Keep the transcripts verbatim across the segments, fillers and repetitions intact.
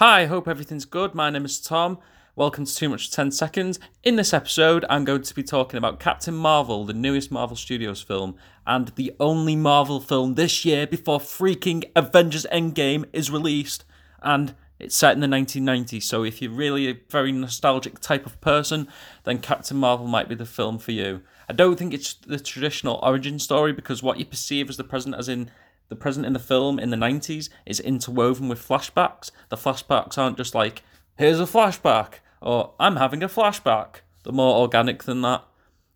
Hi, hope everything's good. My name is Tom. Welcome to Too Much ten Seconds. In this episode, I'm going to be talking about Captain Marvel, the newest Marvel Studios film, and the only Marvel film this year before freaking Avengers Endgame is released, and it's set in the nineteen nineties, so if you're really a very nostalgic type of person, then Captain Marvel might be the film for you. I don't think it's the traditional origin story, because what you perceive as the present, as in the present in the film in the nineties, is interwoven with flashbacks. The flashbacks aren't just like, here's a flashback, or I'm having a flashback. They're more organic than that.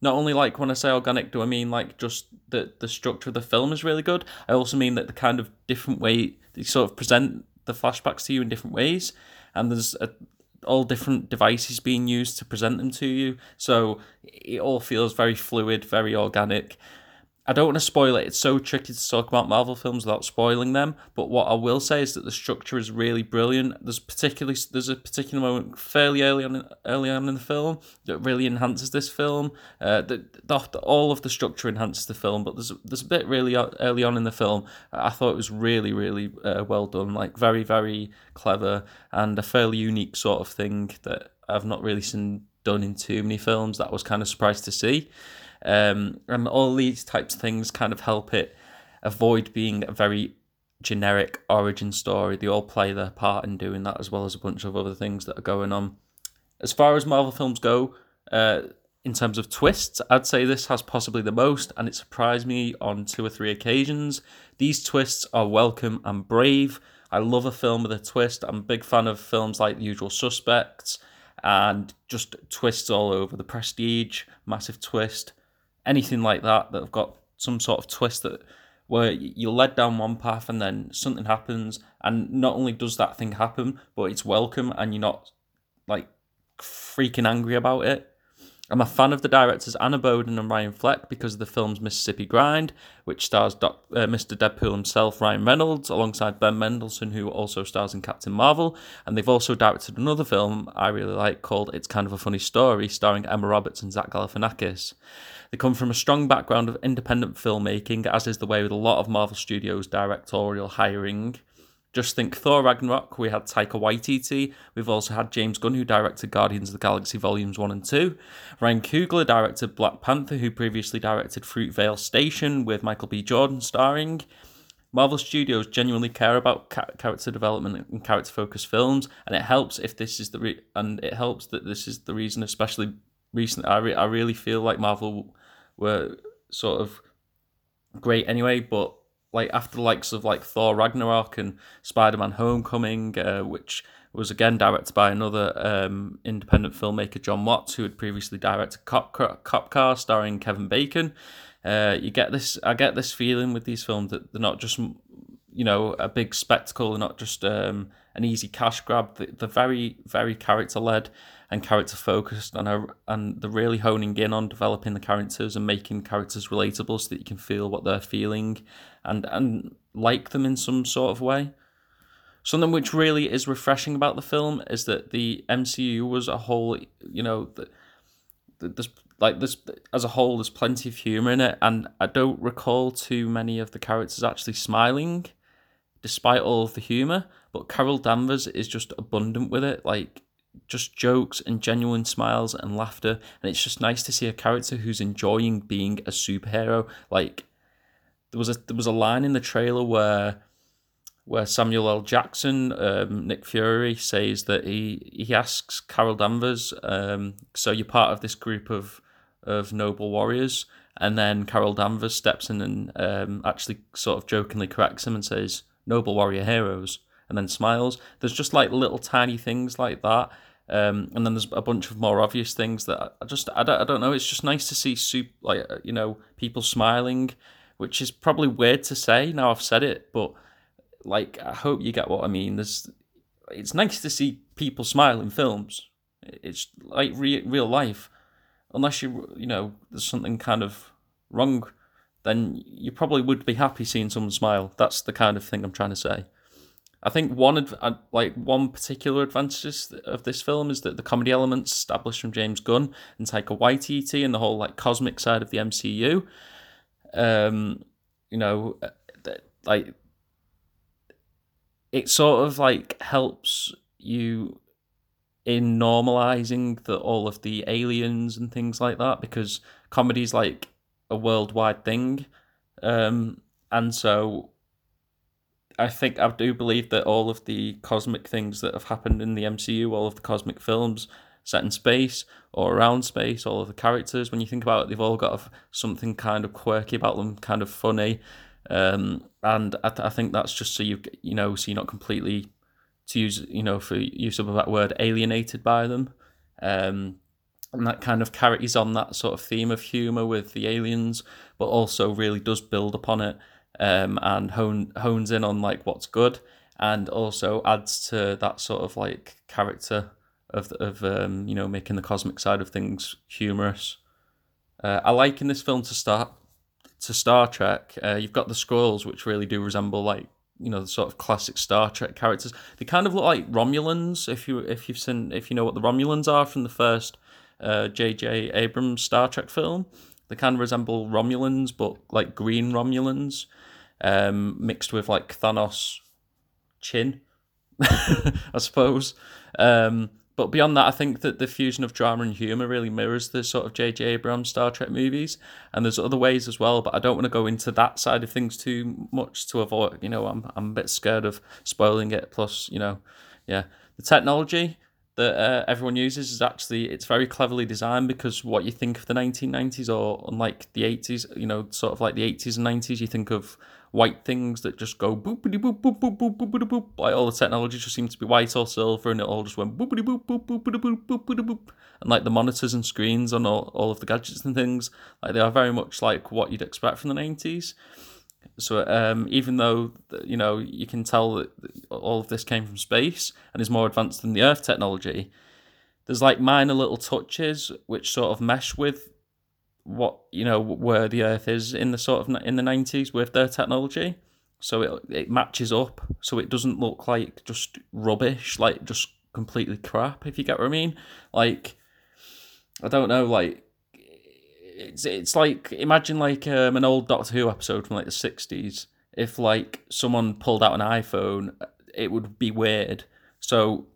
Not only, like, when I say organic, do I mean, like, just the, the structure of the film is really good. I also mean that the kind of different way they sort of present the flashbacks to you in different ways, and there's a, all different devices being used to present them to you, so it all feels very fluid, very organic. I don't want to spoil it. It's so tricky to talk about Marvel films without spoiling them. But what I will say is that the structure is really brilliant. There's particularly there's a particular moment fairly early on early on in the film that really enhances this film. Uh, the, the, all of the structure enhances the film, but there's there's a bit really early on in the film I thought it was really really uh, well done, like very very clever and a fairly unique sort of thing that I've not really seen done in too many films. That was kind of surprised to see. Um, and all these types of things kind of help it avoid being a very generic origin story. They all play their part in doing that, as well as a bunch of other things that are going on. As far as Marvel films go, uh, in terms of twists, I'd say this has possibly the most, and it surprised me on two or three occasions. These twists are welcome and brave. I love a film with a twist. I'm a big fan of films like The Usual Suspects, and just twists all over. The Prestige, massive twist. Anything like that that have got some sort of twist that where you're led down one path and then something happens, and not only does that thing happen, but it's welcome and you're not like freaking angry about it. I'm a fan of the directors Anna Boden and Ryan Fleck because of the film's Mississippi Grind, which stars Doc, uh, Mister Deadpool himself, Ryan Reynolds, alongside Ben Mendelsohn, who also stars in Captain Marvel. And they've also directed another film I really like called It's Kind of a Funny Story, starring Emma Roberts and Zach Galifianakis. They come from a strong background of independent filmmaking, as is the way with a lot of Marvel Studios' directorial hiring. Just think Thor: Ragnarok, we had Taika Waititi, we've also had James Gunn, who directed Guardians of the Galaxy Volumes one and two. Ryan Coogler directed Black Panther, who previously directed Fruitvale Station, with Michael B. Jordan starring. Marvel Studios genuinely care about ca- character development and character-focused films, and it helps if this is the re- and it helps that this is the reason, especially recently. I, re- I really feel like Marvel were sort of great anyway, but like after the likes of like Thor Ragnarok and Spider-Man Homecoming, uh, which was again directed by another um, independent filmmaker, John Watts, who had previously directed Cop Car, Cop Car starring Kevin Bacon. Uh, you get this, I get this feeling with these films that they're not just, you know, a big spectacle, they're not just um, an easy cash grab. They're very, very character-led and character-focused, and are, and they're really honing in on developing the characters and making characters relatable so that you can feel what they're feeling and, and like them in some sort of way. Something which really is refreshing about the film is that the M C U was a whole, you know, the, the, this, like this as a whole, there's plenty of humour in it, and I don't recall too many of the characters actually smiling, despite all of the humour, but Carol Danvers is just abundant with it, like, just jokes and genuine smiles and laughter, and it's just nice to see a character who's enjoying being a superhero. Like there was a there was a line in the trailer where where Samuel L. Jackson, um, Nick Fury, says that he he asks Carol Danvers, um, so you're part of this group of of noble warriors, and then Carol Danvers steps in and um, actually sort of jokingly corrects him and says, "Noble warrior heroes," and then smiles. There's just like little tiny things like that. Um, and then there's a bunch of more obvious things that I just, I don't, I don't know. It's just nice to see, super, like, you know, people smiling, which is probably weird to say now I've said it, but like, I hope you get what I mean. There's, it's nice to see people smile in films. It's like re- real life. Unless you, you know, there's something kind of wrong, then you probably would be happy seeing someone smile. That's the kind of thing I'm trying to say. I think one like one particular advantage of this film is that the comedy elements established from James Gunn and Taika Waititi and the whole like cosmic side of the M C U, um, you know, like it sort of like helps you in normalizing the, all of the aliens and things like that, because comedy's like a worldwide thing. Um, and so I think I do believe that all of the cosmic things that have happened in the M C U, all of the cosmic films set in space or around space, all of the characters, when you think about it, they've all got something kind of quirky about them, kind of funny. Um, and I, th- I think that's just so you, you know, so you're not completely, to use, you know, for use of that word, alienated by them. Um, and that kind of carries on that sort of theme of humour with the aliens, but also really does build upon it, um, and hone, hones in on like what's good, and also adds to that sort of like character of, of um, you know, making the cosmic side of things humorous. Uh, I like in this film to start to Star Trek, uh, you've got the Skrulls, which really do resemble like, you know, the sort of classic Star Trek characters. They kind of look like Romulans, if you if you've seen if you know what the Romulans are from the first uh, J J. Abrams Star Trek film. They kind of resemble Romulans, but like green Romulans, um, mixed with like Thanos' chin, I suppose. Um, but beyond that, I think that the fusion of drama and humour really mirrors the sort of J J. Abrams Star Trek movies. And there's other ways as well, but I don't want to go into that side of things too much to avoid, you know, I'm I'm a bit scared of spoiling it. Plus, you know, yeah, the technology that uh, everyone uses is actually, it's very cleverly designed, because what you think of the nineteen nineties, or unlike the eighties, you know, sort of like the eighties and nineties, you think of white things that just go boopity boop boop boop boop boop boop. Like all the technology just seemed to be white or silver, and it all just went boopity boop boop boop boop boop boop boop. And like the monitors and screens on all, all of the gadgets and things, like they are very much like what you'd expect from the nineties. So um, even though, you know, you can tell that all of this came from space and is more advanced than the Earth technology, there's like minor little touches which sort of mesh with what, you know, where the Earth is in the sort of in the nineties with their technology. So it it matches up, so it doesn't look like just rubbish, like just completely crap, if you get what I mean. Like, I don't know, like, It's it's like, imagine like um, an old Doctor Who episode from like the sixties. If like someone pulled out an iPhone, it would be weird. So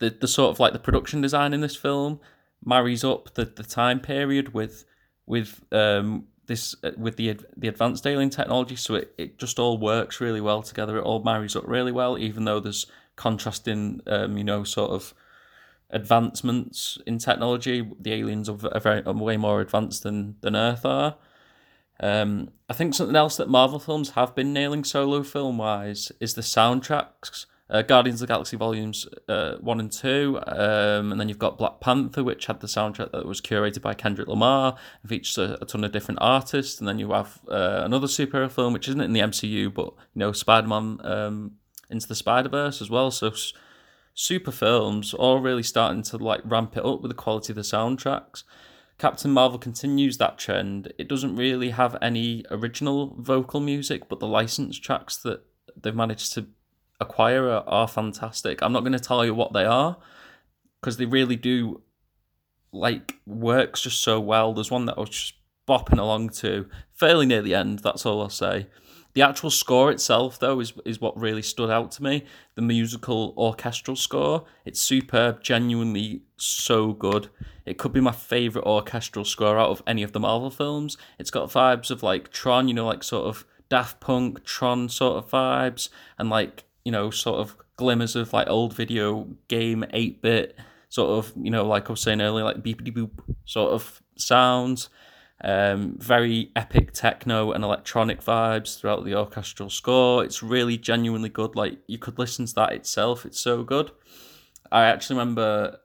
the the sort of like the production design in this film marries up the, the time period with with um this with the the advanced alien technology. So it, it just all works really well together. It all marries up really well, even though there's contrasting um you know sort of advancements in technology. The aliens are very are way more advanced than, than Earth are. Um, I think something else that Marvel films have been nailing solo film-wise is the soundtracks. Uh, Guardians of the Galaxy Volumes uh, one and two, um, and then you've got Black Panther, which had the soundtrack that was curated by Kendrick Lamar and features a, a ton of different artists. And then you have uh, another superhero film, which isn't in the M C U, but, you know, Spider-Man um, Into the Spider-Verse as well, so... Super films, all really starting to like ramp it up with the quality of the soundtracks. Captain Marvel continues that trend. It doesn't really have any original vocal music, but the licensed tracks that they've managed to acquire are, are fantastic. I'm not going to tell you what they are, because they really do, like, works just so well. There's one that I was just bopping along to fairly near the end, that's all I'll say. The actual score itself, though, is is what really stood out to me. The musical orchestral score, it's superb, genuinely so good. It could be my favourite orchestral score out of any of the Marvel films. It's got vibes of, like, Tron, you know, like, sort of Daft Punk, Tron sort of vibes, and, like, you know, sort of glimmers of, like, old video game eight-bit, sort of, you know, like I was saying earlier, like, beepity-boop sort of sounds. Um, very epic techno and electronic vibes throughout the orchestral score. It's really genuinely good. Like, you could listen to that itself. It's so good. I actually remember,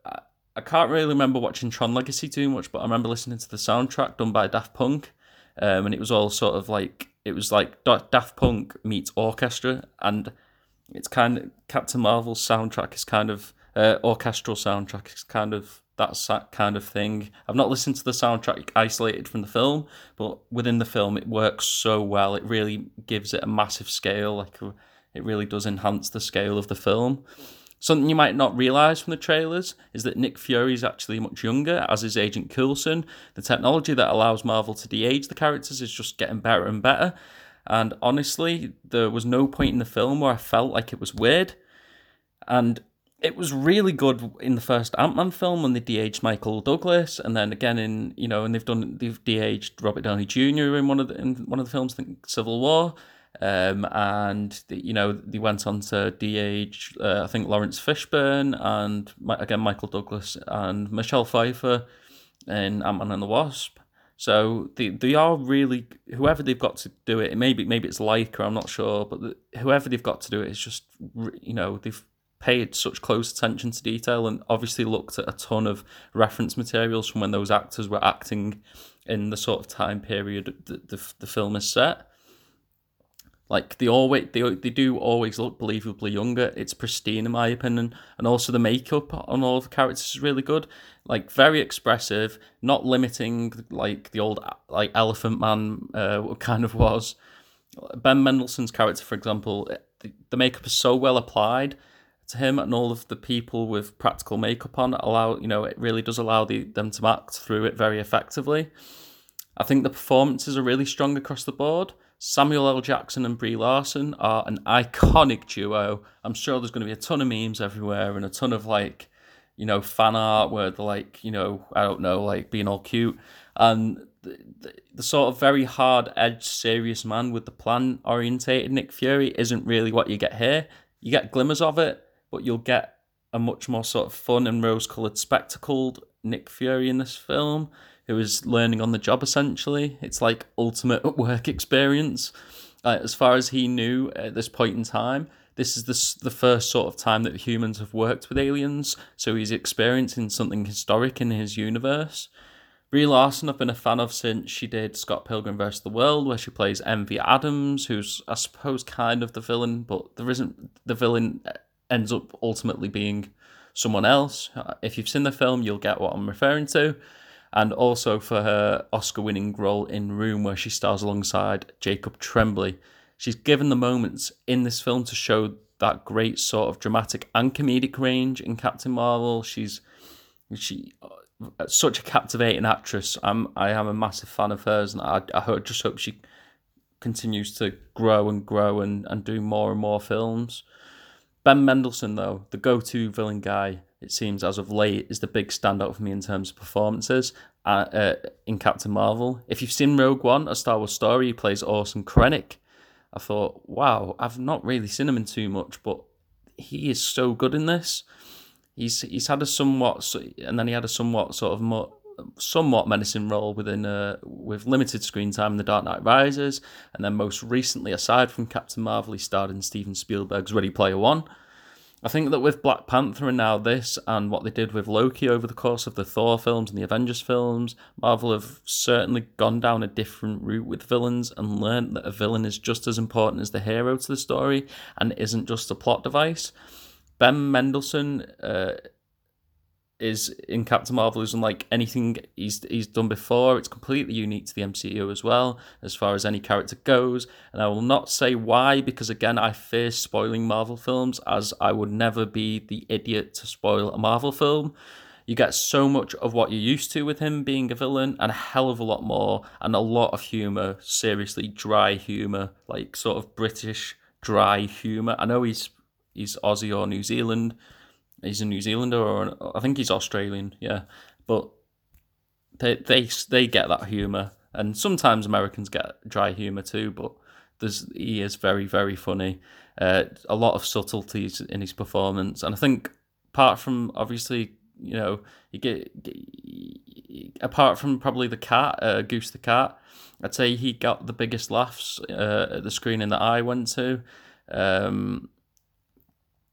I can't really remember watching Tron Legacy too much, but I remember listening to the soundtrack done by Daft Punk. Um, and it was all sort of like, it was like Daft Punk meets orchestra, and it's kind of, Captain Marvel's soundtrack is kind of, uh, orchestral soundtrack is kind of, that's that kind of thing. I've not listened to the soundtrack isolated from the film, but within the film, it works so well. It really gives it a massive scale. Like, it really does enhance the scale of the film. Something you might not realise from the trailers is that Nick Fury is actually much younger, as is Agent Coulson. The technology that allows Marvel to de-age the characters is just getting better and better. And honestly, there was no point in the film where I felt like it was weird. And it was really good in the first Ant-Man film when they de-aged Michael Douglas, and then again in, you know, and they've done they've de-aged Robert Downey Junior in one of the in one of the films, I think Civil War, um, and the, you know they went on to de-age uh, I think Lawrence Fishburne and again Michael Douglas and Michelle Pfeiffer in Ant-Man and the Wasp. So they they are really, whoever they've got to do it, maybe maybe it's Leica, I'm not sure, but the, whoever they've got to do it is just, you know, they've paid such close attention to detail and obviously looked at a ton of reference materials from when those actors were acting in the sort of time period that the the film is set. Like they always they they do always look believably younger. It's pristine in my opinion, and also the makeup on all of the characters is really good. Like very expressive, not limiting like the old like Elephant Man uh, kind of was. Ben Mendelsohn's character, for example, the, the makeup is so well applied to him, and all of the people with practical makeup on allow you know it really does allow the, them to act through it very effectively. I think the performances are really strong across the board. Samuel L. Jackson and Brie Larson are an iconic duo. I'm sure there's going to be a ton of memes everywhere and a ton of like, you know, fan art where they're like, you know, I don't know, like being all cute. And the, the, the sort of very hard-edged, serious man with the plan-orientated Nick Fury isn't really what you get here. You get glimmers of it, but you'll get a much more sort of fun and rose-coloured, spectacled Nick Fury in this film, who is learning on the job, essentially. It's like ultimate work experience. Uh, as far as he knew at this point in time, this is the, the first sort of time that humans have worked with aliens, so he's experiencing something historic in his universe. Brie Larson I've been a fan of since she did Scott Pilgrim versus the World, where she plays Envy Adams, who's, I suppose, kind of the villain, but there isn't the villain ends up ultimately being someone else. If you've seen the film, you'll get what I'm referring to. And also for her Oscar-winning role in Room, where she stars alongside Jacob Tremblay. She's given the moments in this film to show that great sort of dramatic and comedic range in Captain Marvel. She's she such a captivating actress. I'm, I am a massive fan of hers, and I, I just hope she continues to grow and grow and, and do more and more films. Ben Mendelsohn, though, the go-to villain guy, it seems, as of late, is the big standout for me in terms of performances uh, uh, in Captain Marvel. If you've seen Rogue One, A Star Wars Story, he plays Orson Krennic. I thought, wow, I've not really seen him in too much, but he is so good in this. He's he's had a somewhat, and then he had a somewhat sort of more, somewhat menacing role within a, with limited screen time in The Dark Knight Rises, and then most recently, aside from Captain Marvel, he starred in Steven Spielberg's Ready Player One. I think that with Black Panther and now this, and what they did with Loki over the course of the Thor films and the Avengers films, Marvel have certainly gone down a different route with villains and learned that a villain is just as important as the hero to the story and isn't just a plot device. Ben Mendelsohn uh, is in Captain Marvel is unlike anything he's he's done before. It's completely unique to the M C U as well, as far as any character goes. And I will not say why, because again, I fear spoiling Marvel films, as I would never be the idiot to spoil a Marvel film. You get so much of what you're used to with him being a villain, and a hell of a lot more, and a lot of humour, seriously dry humour, like sort of British dry humour. I know he's he's Aussie or New Zealand, he's a New Zealander, or an, I think he's Australian, yeah. But they they they get that humour, and sometimes Americans get dry humour too. But there's he is very very funny. Uh, a lot of subtleties in his performance, and I think apart from obviously you know you get, get apart from probably the cat uh, Goose the cat, I'd say he got the biggest laughs uh, at the screening that I went to. Um,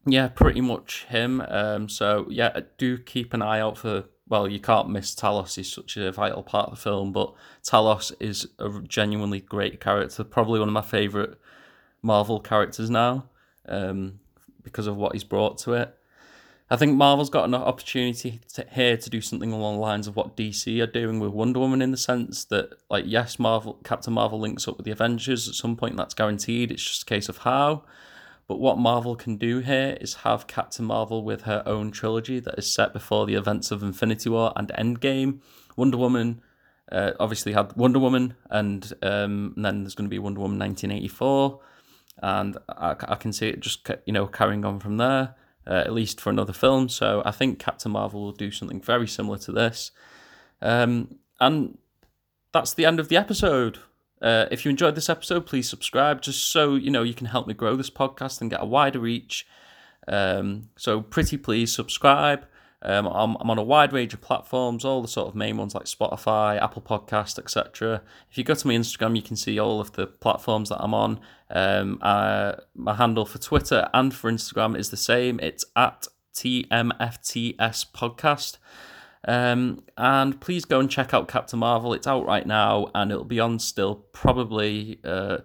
Yeah, pretty much him. Um, so, yeah, do keep an eye out for... Well, you can't miss Talos. He's such a vital part of the film, but Talos is a genuinely great character. Probably one of my favourite Marvel characters now, um, because of what he's brought to it. I think Marvel's got an opportunity to, here to do something along the lines of what D C are doing with Wonder Woman, in the sense that, like, yes, Marvel Captain Marvel links up with the Avengers at some point. That's guaranteed. It's just a case of how... But what Marvel can do here is have Captain Marvel with her own trilogy that is set before the events of Infinity War and Endgame. Wonder Woman uh, obviously had Wonder Woman, and, um, and then there's going to be Wonder Woman nineteen eighty-four. And I, I can see it just, you know, carrying on from there. uh, at least for another film. So I think Captain Marvel will do something very similar to this. Um, and that's the end of the episode. Uh, if you enjoyed this episode, please subscribe, just so you know you can help me grow this podcast and get a wider reach. Um, so pretty please subscribe. Um, I'm, I'm on a wide range of platforms, all the sort of main ones like Spotify, Apple Podcasts, et cetera. If you go to my Instagram, you can see all of the platforms that I'm on. Um, I, my handle for Twitter and for Instagram is the same. It's at T M F T S Podcast. Um, and please go and check out Captain Marvel. It's out right now, and it'll be on still probably uh,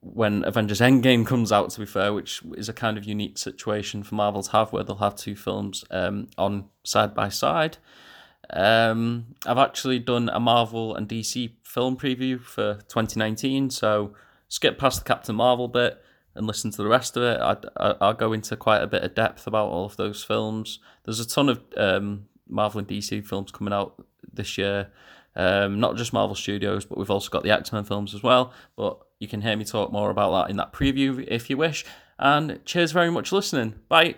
when Avengers Endgame comes out, to be fair, which is a kind of unique situation for Marvel to have, where they'll have two films um, on side by side. Um, I've actually done a Marvel and D C film preview for twenty nineteen, so skip past the Captain Marvel bit and listen to the rest of it. I, I, I'll go into quite a bit of depth about all of those films. There's a ton of um, Marvel and D C films coming out this year. Um, not just Marvel Studios, but we've also got the X-Men films as well. But you can hear me talk more about that in that preview if you wish. And cheers very much for listening. Bye.